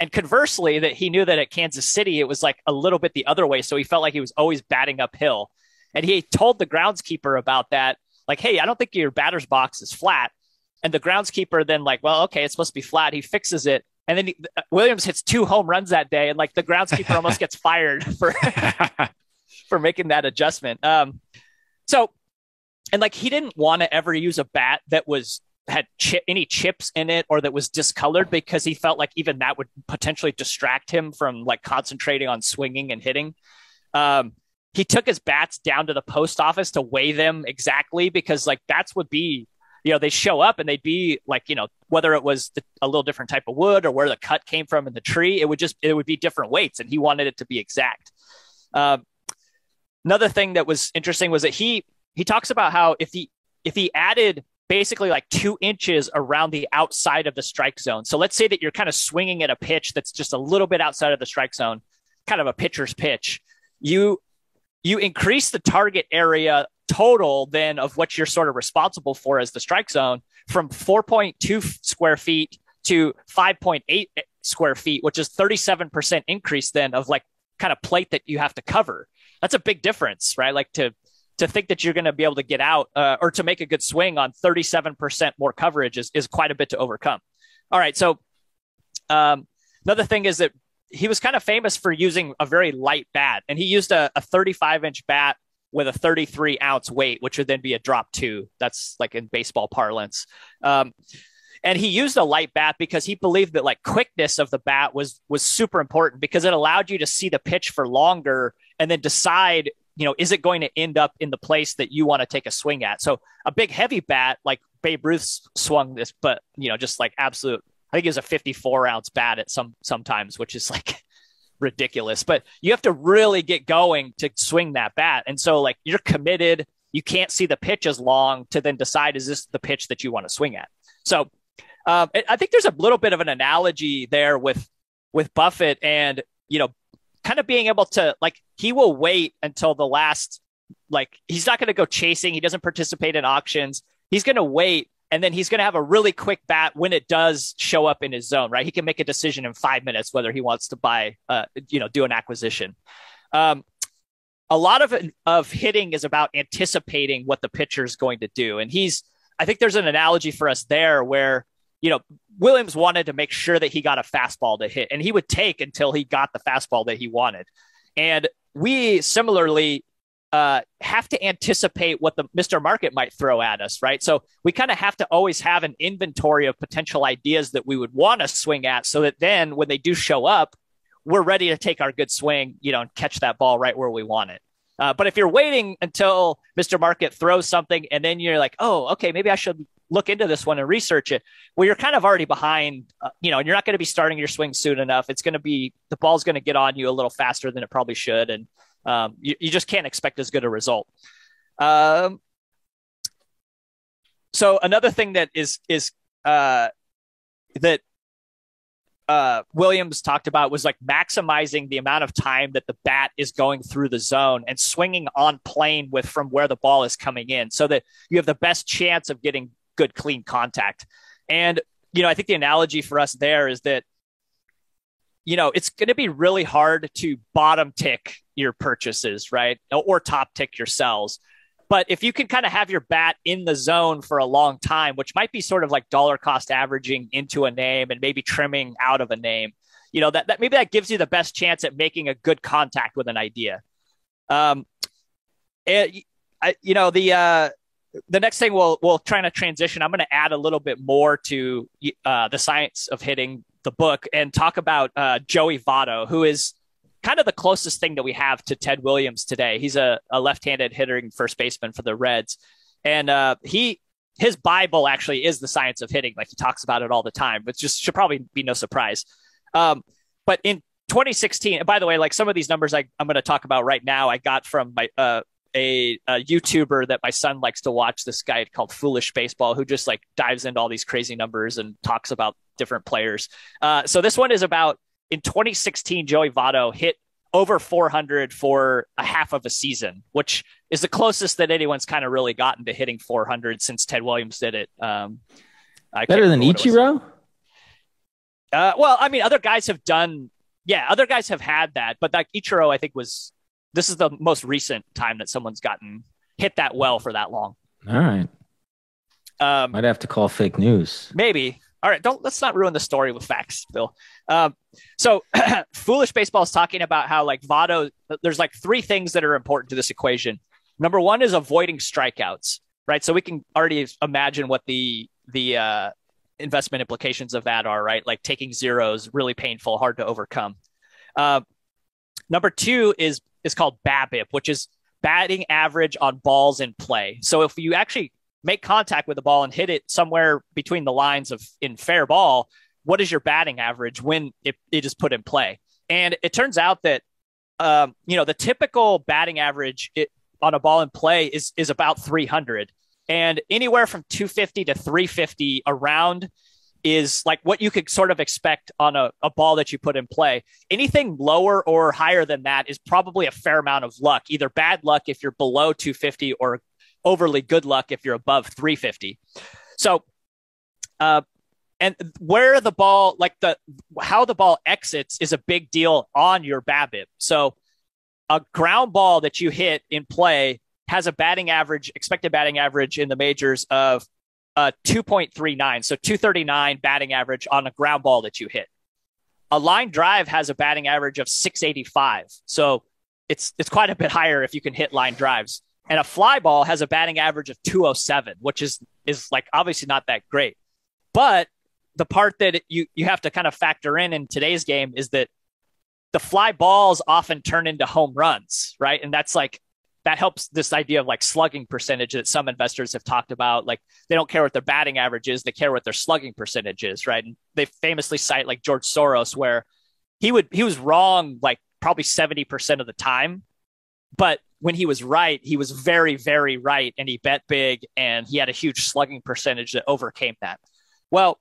And conversely, that he knew that at Kansas City, it was a little bit the other way. So he felt like he was always batting uphill. And he told the groundskeeper about that. Hey, I don't think your batter's box is flat. And the groundskeeper then well, okay, it's supposed to be flat. He fixes it. And then Williams hits 2 home runs that day, and the groundskeeper almost gets fired for making that adjustment. So he didn't want to ever use a bat that had any chips in it or that was discolored, because he felt like even that would potentially distract him from concentrating on swinging and hitting. He took his bats down to the post office to weigh them exactly, because bats would be, they show up and they'd be whether it was a little different type of wood or where the cut came from in the tree, it would be different weights. And he wanted it to be exact. Another thing that was interesting was that he talks about how if he added basically like 2 inches around the outside of the strike zone. So let's say that you're kind of swinging at a pitch that's just a little bit outside of the strike zone, kind of a pitcher's pitch. You increase the target area total then of what you're sort of responsible for as the strike zone from 4.2 square feet to 5.8 square feet, which is 37% increase then of like kind of plate that you have to cover. That's a big difference, right? Like to think that you're going to be able to get out or to make a good swing on 37% more coverage is quite a bit to overcome. All right. So another thing is that he was kind of famous for using a very light bat, and he used a 35 inch bat with a 33 ounce weight, which would then be a drop 2. That's like in baseball parlance. And he used a light bat because he believed that like quickness of the bat was super important because it allowed you to see the pitch for longer and then decide, you know, is it going to end up in the place that you want to take a swing at? So a big heavy bat like Babe Ruth swung this, but you know, just like absolute, I think it was a 54 ounce bat at sometimes, which is like ridiculous, but you have to really get going to swing that bat. And so like you're committed, you can't see the pitch as long to then decide, is this the pitch that you want to swing at? So I think there's a little bit of an analogy there with Buffett and, you know, kind of being able to like, he will wait until the last, like, he's not going to go chasing. He doesn't participate in auctions. He's going to wait. And then he's going to have a really quick bat when it does show up in his zone, right? He can make a decision in 5 minutes whether he wants to buy, do an acquisition. A lot of hitting is about anticipating what the pitcher is going to do. And I think there's an analogy for us there where, you know, Williams wanted to make sure that he got a fastball to hit, and he would take until he got the fastball that he wanted. And we similarly have to anticipate what the Mr. Market might throw at us, right? So we kind of have to always have an inventory of potential ideas that we would want to swing at so that then when they do show up, we're ready to take our good swing, you know, and catch that ball right where we want it. But if you're waiting until Mr. Market throws something and then you're like, oh, okay, maybe I should look into this one and research it. Well, you're kind of already behind, and you're not going to be starting your swing soon enough. It's going to be, the ball's going to get on you a little faster than it probably should. And you just can't expect as good a result. So another thing that that Williams talked about was like maximizing the amount of time that the bat is going through the zone and swinging on plane from where the ball is coming in so that you have the best chance of getting good, clean contact. And, you know, I think the analogy for us there is that, you know, it's going to be really hard to bottom tick your purchases, right? Or top tick your sells. But if you can kind of have your bat in the zone for a long time, which might be sort of like dollar cost averaging into a name and maybe trimming out of a name, you know, that maybe that gives you the best chance at making a good contact with an idea. The next thing we'll try to transition. I'm going to add a little bit more to the science of hitting, the book, and talk about Joey Votto, who is kind of the closest thing that we have to Ted Williams today. He's a left-handed hitter and first baseman for the Reds. And his Bible actually is the science of hitting. Like he talks about it all the time, which just should probably be no surprise. But in 2016, and by the way, like some of these numbers I'm going to talk about right now, I got from my a YouTuber that my son likes to watch, this guy called Foolish Baseball, who just like dives into all these crazy numbers and talks about different players. So this one is about, in 2016, Joey Votto hit over 400 for a half of a season, which is the closest that anyone's kind of really gotten to hitting 400 since Ted Williams did it. Better than Ichiro? Other guys have had that, but like Ichiro, I think this is the most recent time that someone's gotten hit that well for that long. All right. I'd have to call fake news. Maybe. All right, let's not ruin the story with facts, Bill. So Foolish Baseball is talking about how like Votto, there's like three things that are important to this equation. Number one is avoiding strikeouts, right? So we can already imagine what the investment implications of that are, right? Like taking zeros, really painful, hard to overcome. Number two is called BABIP, which is batting average on balls in play. So if you actually make contact with the ball and hit it somewhere between the lines of in fair ball, what is your batting average when it is put in play? And it turns out that you know, the typical batting average on a ball in play is about 300, and anywhere from 250 to 350 around is like what you could sort of expect on a ball that you put in play. Anything lower or higher than that is probably a fair amount of luck, either bad luck if you're below 250 or overly good luck if you're above 350. So, and where the ball, like how the ball exits is a big deal on your BABIP. So a ground ball that you hit in play has a batting average, expected batting average in the majors of 2.39. So 239 batting average on a ground ball that you hit. A line drive has a batting average of 685. So it's quite a bit higher if you can hit line drives. And a fly ball has a batting average of 207, which is like obviously not that great. But the part that you have to kind of factor in today's game is that the fly balls often turn into home runs, right? And that's like, that helps this idea of like slugging percentage that some investors have talked about. Like they don't care what their batting average is, they care what their slugging percentage is, right? And they famously cite like George Soros, where he was wrong like probably 70% of the time, but when he was right, he was very, very right, and he bet big, and he had a huge slugging percentage that overcame that. Well,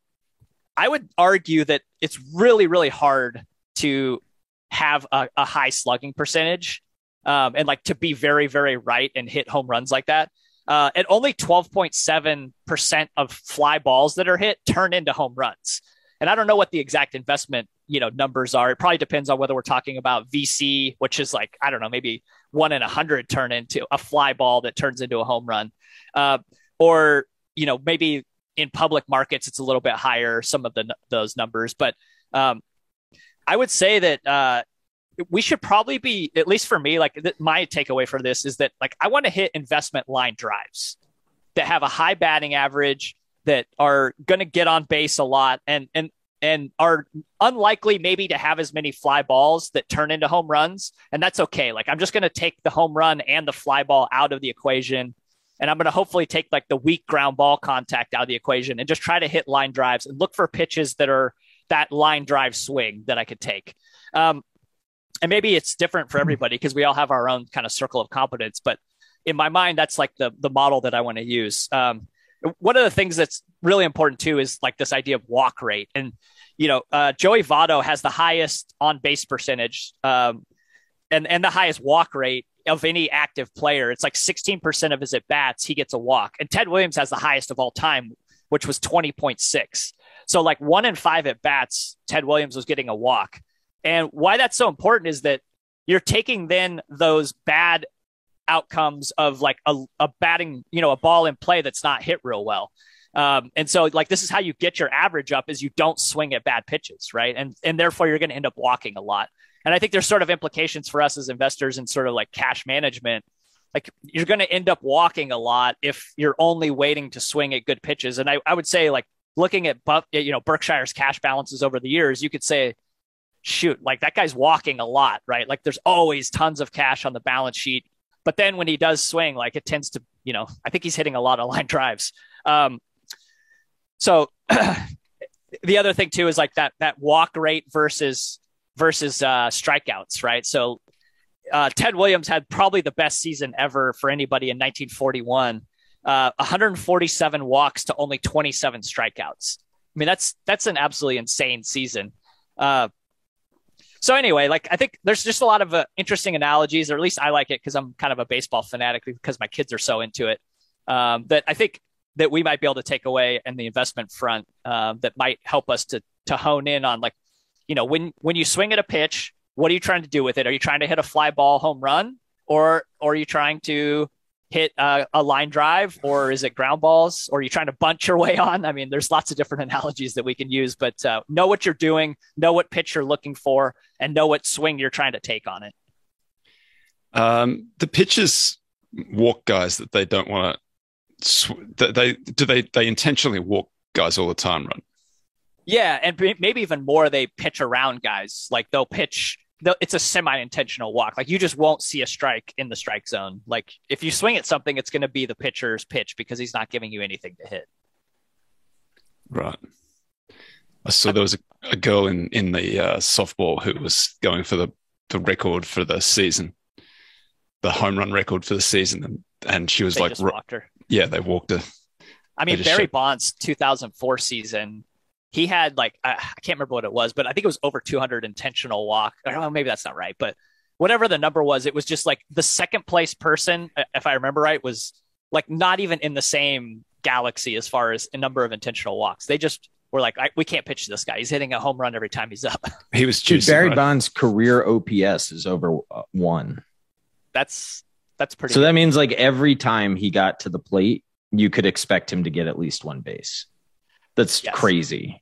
I would argue that it's really, really hard to have a high slugging percentage and like to be very, very right and hit home runs like that. And only 12.7% of fly balls that are hit turn into home runs. And I don't know what the exact investment, you know, numbers are. It probably depends on whether we're talking about VC, which is like, I don't know, maybe 1 in 100 turn into a fly ball that turns into a home run, or, you know, maybe in public markets, it's a little bit higher, some of those numbers. But I would say that we should probably be, at least for me, like my takeaway from this is that like I want to hit investment line drives that have a high batting average, that are going to get on base a lot, and are unlikely maybe to have as many fly balls that turn into home runs. And that's okay. Like I'm just going to take the home run and the fly ball out of the equation. And I'm going to hopefully take like the weak ground ball contact out of the equation and just try to hit line drives and look for pitches that are that line drive swing that I could take. And maybe it's different for everybody because we all have our own kind of circle of competence. But in my mind, that's like the model that I want to use. One of the things that's really important too is like this idea of walk rate. And, you know, Joey Votto has the highest on base percentage and the highest walk rate of any active player. It's like 16% of his at bats, he gets a walk. And Ted Williams has the highest of all time, which was 20.6. So like 1 in 5 at bats, Ted Williams was getting a walk. And why that's so important is that you're taking then those bad outcomes of like a batting, you know, a ball in play that's not hit real well. And so like, this is how you get your average up, is you don't swing at bad pitches. Right. And therefore you're going to end up walking a lot. And I think there's sort of implications for us as investors and sort of like cash management. Like you're going to end up walking a lot if you're only waiting to swing at good pitches. And I would say like looking at Berkshire's cash balances over the years, you could say, shoot, like that guy's walking a lot, right? Like there's always tons of cash on the balance sheet. But then when he does swing, like it tends to, you know, I think he's hitting a lot of line drives. So the other thing too is like that walk rate versus strikeouts, right? So Ted Williams had probably the best season ever for anybody in 1941, 147 walks to only 27 strikeouts. I mean, that's an absolutely insane season. So anyway, like I think there's just a lot of interesting analogies, or at least I like it because I'm kind of a baseball fanatic because my kids are so into it, that I think that we might be able to take away in the investment front that might help us to hone in on like, you know, when you swing at a pitch, what are you trying to do with it? Are you trying to hit a fly ball home run, or are you trying to hit a line drive, or is it ground balls, or are you trying to bunt your way on? I mean, there's lots of different analogies that we can use, but know what you're doing, know what pitch you're looking for, and know what swing you're trying to take on it. The pitchers walk guys that they don't want to. They intentionally walk guys all the time, right? Yeah, and maybe even more, they pitch around guys. Like they'll pitch. It's a semi-intentional walk. Like you just won't see a strike in the strike zone. Like if you swing at something, it's going to be the pitcher's pitch because he's not giving you anything to hit. Right. I saw there was a girl in the softball who was going for the the record for the season, the home run record for the season. And she was they like, just walked her. Yeah, they walked her. I mean, Barry Bonds' 2004 season, he had like, I can't remember what it was, but I think it was over 200 intentional walk. I don't know, maybe that's not right, but whatever the number was, it was just like the second place person, if I remember right, was like not even in the same galaxy as far as a number of intentional walks. They just were like, we can't pitch this guy. He's hitting a home run every time he's up. He was juicing, Barry Bonds' career OPS is over one. That's pretty. So good. That means like every time he got to the plate, you could expect him to get at least one base. That's crazy.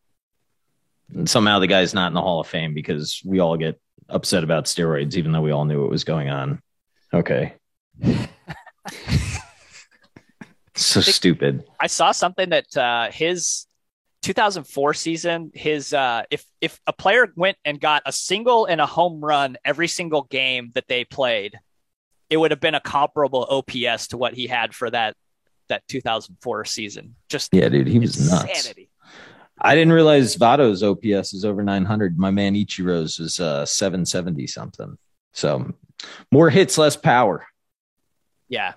And somehow the guy's not in the Hall of Fame because we all get upset about steroids, even though we all knew what was going on. Okay. So stupid. I saw something that his 2004 season, his if a player went and got a single and a home run every single game that they played, it would have been a comparable OPS to what he had for that 2004 season. Just yeah, dude, he was insanity. Nuts. I didn't realize Votto's OPS is over 900. My man Ichiro's is 770 something. So more hits, less power. Yeah.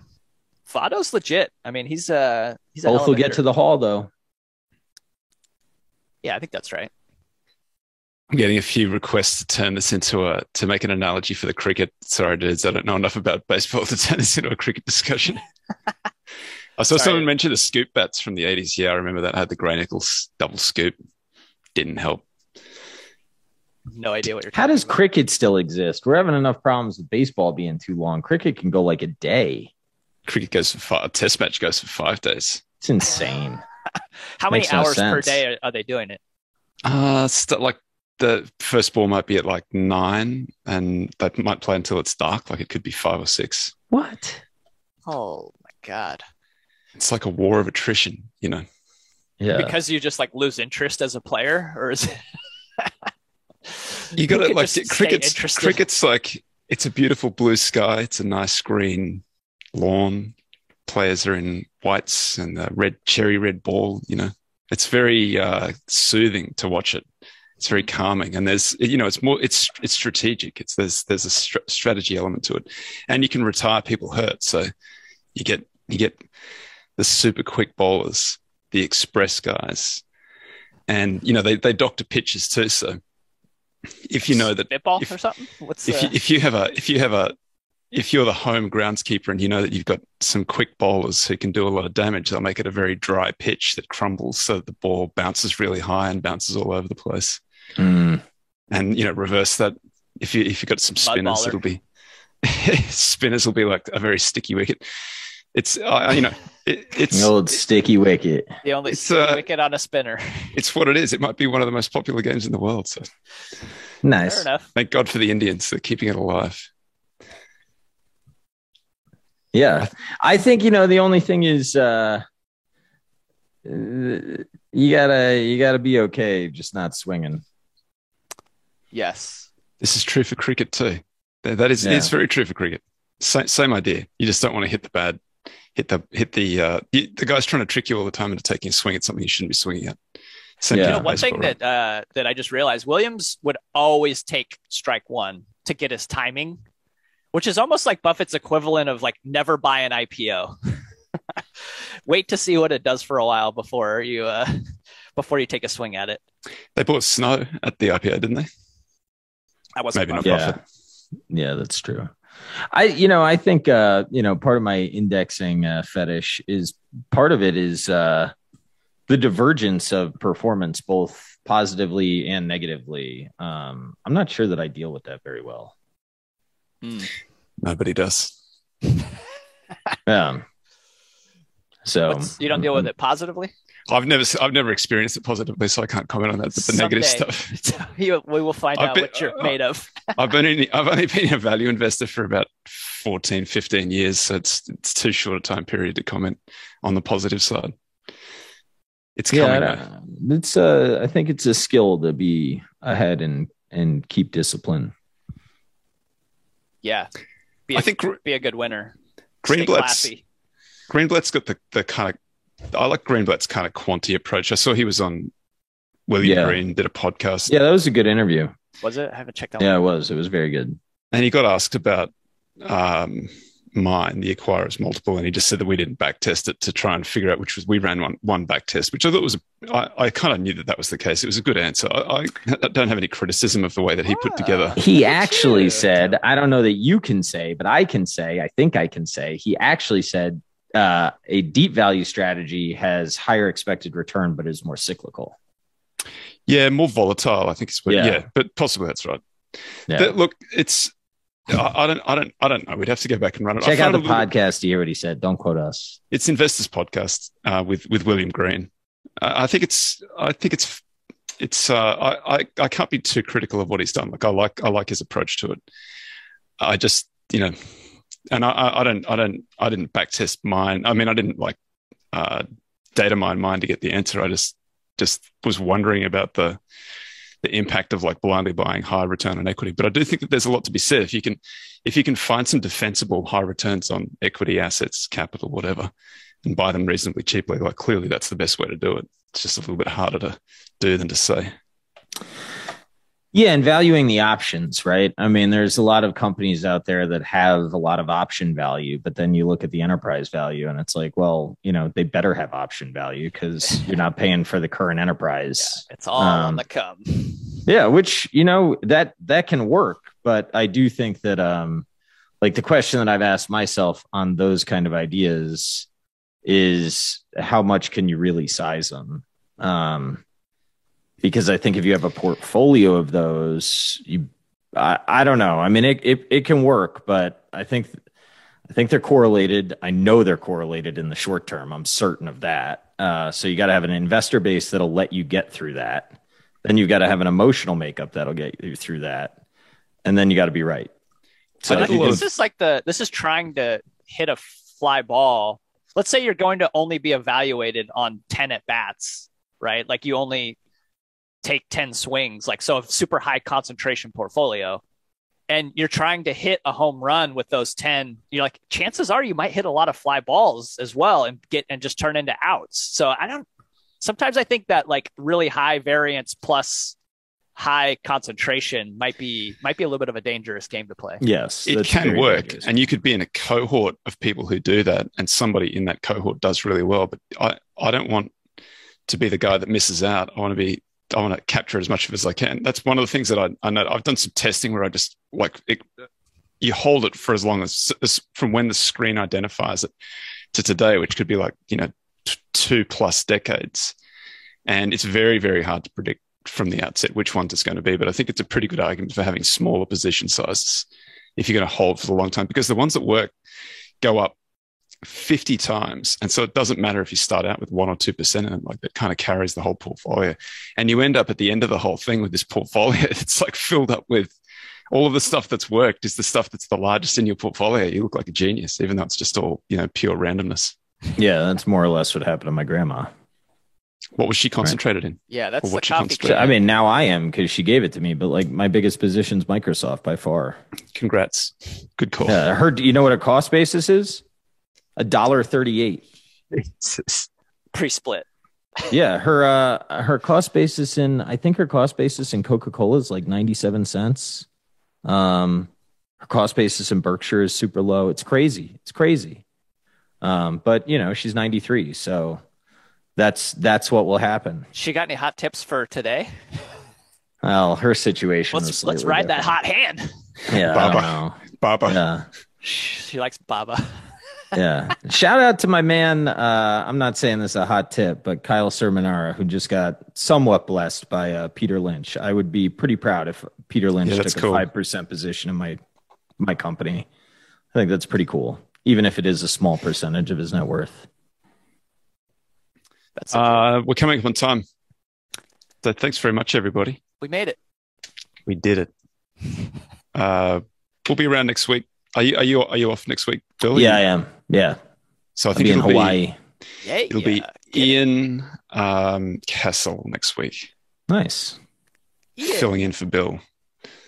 Votto's legit. I mean, he's both will get to the Hall though. Yeah, I think that's right. I'm getting a few requests to turn this into to make an analogy for the cricket. Sorry, dudes, I don't know enough about baseball to turn this into a cricket discussion. I saw someone mention the scoop bats from the 80s. Yeah, I remember that. I had the Gray Nichols double scoop. Didn't help. No idea what you're talking about. How does cricket still exist? We're having enough problems with baseball being too long. Cricket can go like a day. Cricket goes for a test match goes for 5 days. It's insane. How many hours per day are they doing it? Like the first ball might be at like 9 and that might play until it's dark. Like it could be 5 or 6. What? Oh my God. It's like a war of attrition, you know? Yeah. Because you just like lose interest as a player or is it? You got to like cricket's like, it's a beautiful blue sky. It's a nice green lawn. Players are in whites and the red cherry red ball, you know. It's very soothing to watch it. It's very calming, and there's, you know, it's strategic. It's there's a strategy element to it, and you can retire people hurt. So you get the super quick bowlers, the express guys, and you know they doctor pitches too. So if you know that spitball or something, if you're the home groundskeeper and you know that you've got some quick bowlers who can do a lot of damage, they'll make it a very dry pitch that crumbles so that the ball bounces really high and bounces all over the place. Mm. And, you know, reverse that. If you've got some spinners, it'll be spinners will be like a very sticky wicket. It's, you know, it's... An old sticky wicket. The only sticky wicket on a spinner. It's what it is. It might be one of the most popular games in the world. So. Nice. Fair enough. Thank God for the Indians. They're keeping it alive. Yeah, I think, you know, the only thing is you gotta be okay just not swinging. Yes, this is true for cricket too. That is, it's very true for cricket. Same idea. You just don't want to hit the bad, the guy's trying to trick you all the time into taking a swing at something you shouldn't be swinging at. Same thing. You know, one thing that that I just realized, Williams would always take strike one to get his timing. Which is almost like Buffett's equivalent of like never buy an IPO. Wait to see what it does for a while before you take a swing at it. They bought Snow at the IPO, didn't they? I wasn't. Maybe not Buffett. Yeah, that's true. I think you know, part of my indexing fetish is part of it is the divergence of performance, both positively and negatively. I'm not sure that I deal with that very well. Mm. Nobody does. So you don't deal with it positively? I've never experienced it positively, so I can't comment on that. But the negative stuff, we will find out what you're made of. I've only been a value investor for about 14, 15 years, so it's too short a time period to comment on the positive side. It's coming. It's I think it's a skill to be ahead and keep discipline. Yeah, be a good winner. Greenblatt's got the kind of, I like Greenblatt's kind of quantity approach. I saw he was on William Green, did a podcast. Yeah, that was a good interview. Was it? I haven't checked that one. Yeah, it was. It was very good. And he got asked about mine, the acquirer's multiple, and he just said that we didn't backtest it to try and figure out, which was, we ran one backtest, which I thought was, I kind of knew that that was the case. It was a good answer. I don't have any criticism of the way that he put together. He actually said, I don't know that you can say, but I can say, I think I can say, he actually said a deep value strategy has higher expected return, but is more cyclical. Yeah, more volatile, I think is what, yeah, but possibly that's right. Yeah. That, look, it's, I don't know. We'd have to go back and run it. Check out the podcast to hear what he said. Don't quote us. It's Investors Podcast with William Green. I can't be too critical of what he's done. Like I like his approach to it. I just, you know, and I didn't backtest mine. I mean, I didn't like data mine mine to get the answer. I just was wondering about the impact of like blindly buying high return on equity. But I do think that there's a lot to be said if you can find some defensible high returns on equity assets, capital, whatever, and buy them reasonably cheaply. Like clearly that's the best way to do it. It's just a little bit harder to do than to say. Yeah, and valuing the options, right? I mean, there's a lot of companies out there that have a lot of option value, but then you look at the enterprise value and it's like, well, you know, they better have option value because you're not paying for the current enterprise. Yeah, it's all on the come. Yeah, which, you know, that can work. But I do think that like the question that I've asked myself on those kind of ideas is how much can you really size them? Because I think if you have a portfolio of those, I don't know. I mean, it can work, but I think they're correlated. I know they're correlated in the short term. I'm certain of that. So you got to have an investor base that'll let you get through that. Then you've got to have an emotional makeup that'll get you through that, and then you got to be right. So this is trying to hit a fly ball. Let's say you're going to only be evaluated on 10 at bats, right? Like you only take 10 swings, like, so a super high concentration portfolio, and you're trying to hit a home run with those 10, you're like, chances are you might hit a lot of fly balls as well and just turn into outs. So sometimes I think that like really high variance plus high concentration might be a little bit of a dangerous game to play. Yes, it can work. Dangerous. And you could be in a cohort of people who do that, and somebody in that cohort does really well, but I don't want to be the guy that misses out. I want to capture as much of it as I can. That's one of the things that I know. I've done some testing where I just like it, you hold it for as long as from when the screen identifies it to today, which could be like, you know, 2+ decades. And it's very, very hard to predict from the outset which ones it's going to be. But I think it's a pretty good argument for having smaller position sizes if you're going to hold for a long time, because the ones that work go up 50 times. And so it doesn't matter if you start out with 1 or 2% in them, like that kind of carries the whole portfolio. And you end up at the end of the whole thing with this portfolio that's like filled up with all of the stuff that's worked is the stuff that's the largest in your portfolio. You look like a genius, even though it's just all, you know, pure randomness. Yeah, that's more or less what happened to my grandma. What was she concentrated in? Yeah, that's the copycat. I mean, now I am, because she gave it to me, but like my biggest position's Microsoft by far. Congrats. Good call. Yeah, I heard, you know what a cost basis is? $1.38 pre-split. Yeah, her cost basis in Coca-Cola is like 97 cents. Her cost basis in Berkshire is super low. It's crazy. But you know, she's 93, so that's what will happen. She got any hot tips for today? Well, her situation. Let's ride that hot hand. Yeah, Baba. Yeah, she likes Baba. Yeah. Shout out to my man. I'm not saying this is a hot tip, but Kyle Sermonara, who just got somewhat blessed by Peter Lynch. I would be pretty proud if Peter Lynch took a 5% position in my company. I think that's pretty cool, even if it is a small percentage of his net worth. That's we're coming up on time. So thanks very much, everybody. We made it. We did it. We'll be around next week. Are you off next week, Bill? Yeah, I am. Yeah. So I think it'll be in Hawaii. It'll be Ian Castle next week. Nice. Filling in for Bill.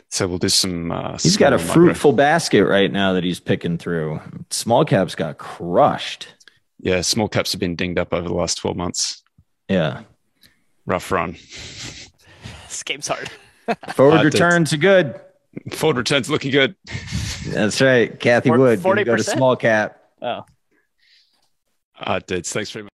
So we'll do some... he's got a fruitful basket right now that he's picking through. Small caps got crushed. Yeah, small caps have been dinged up over the last 12 months. Yeah. Rough run. This game's hard. Forward returns are good. Fold return's looking good. That's right. Kathy Wood, 40%? Go to small cap. Oh. Dudes, thanks very much.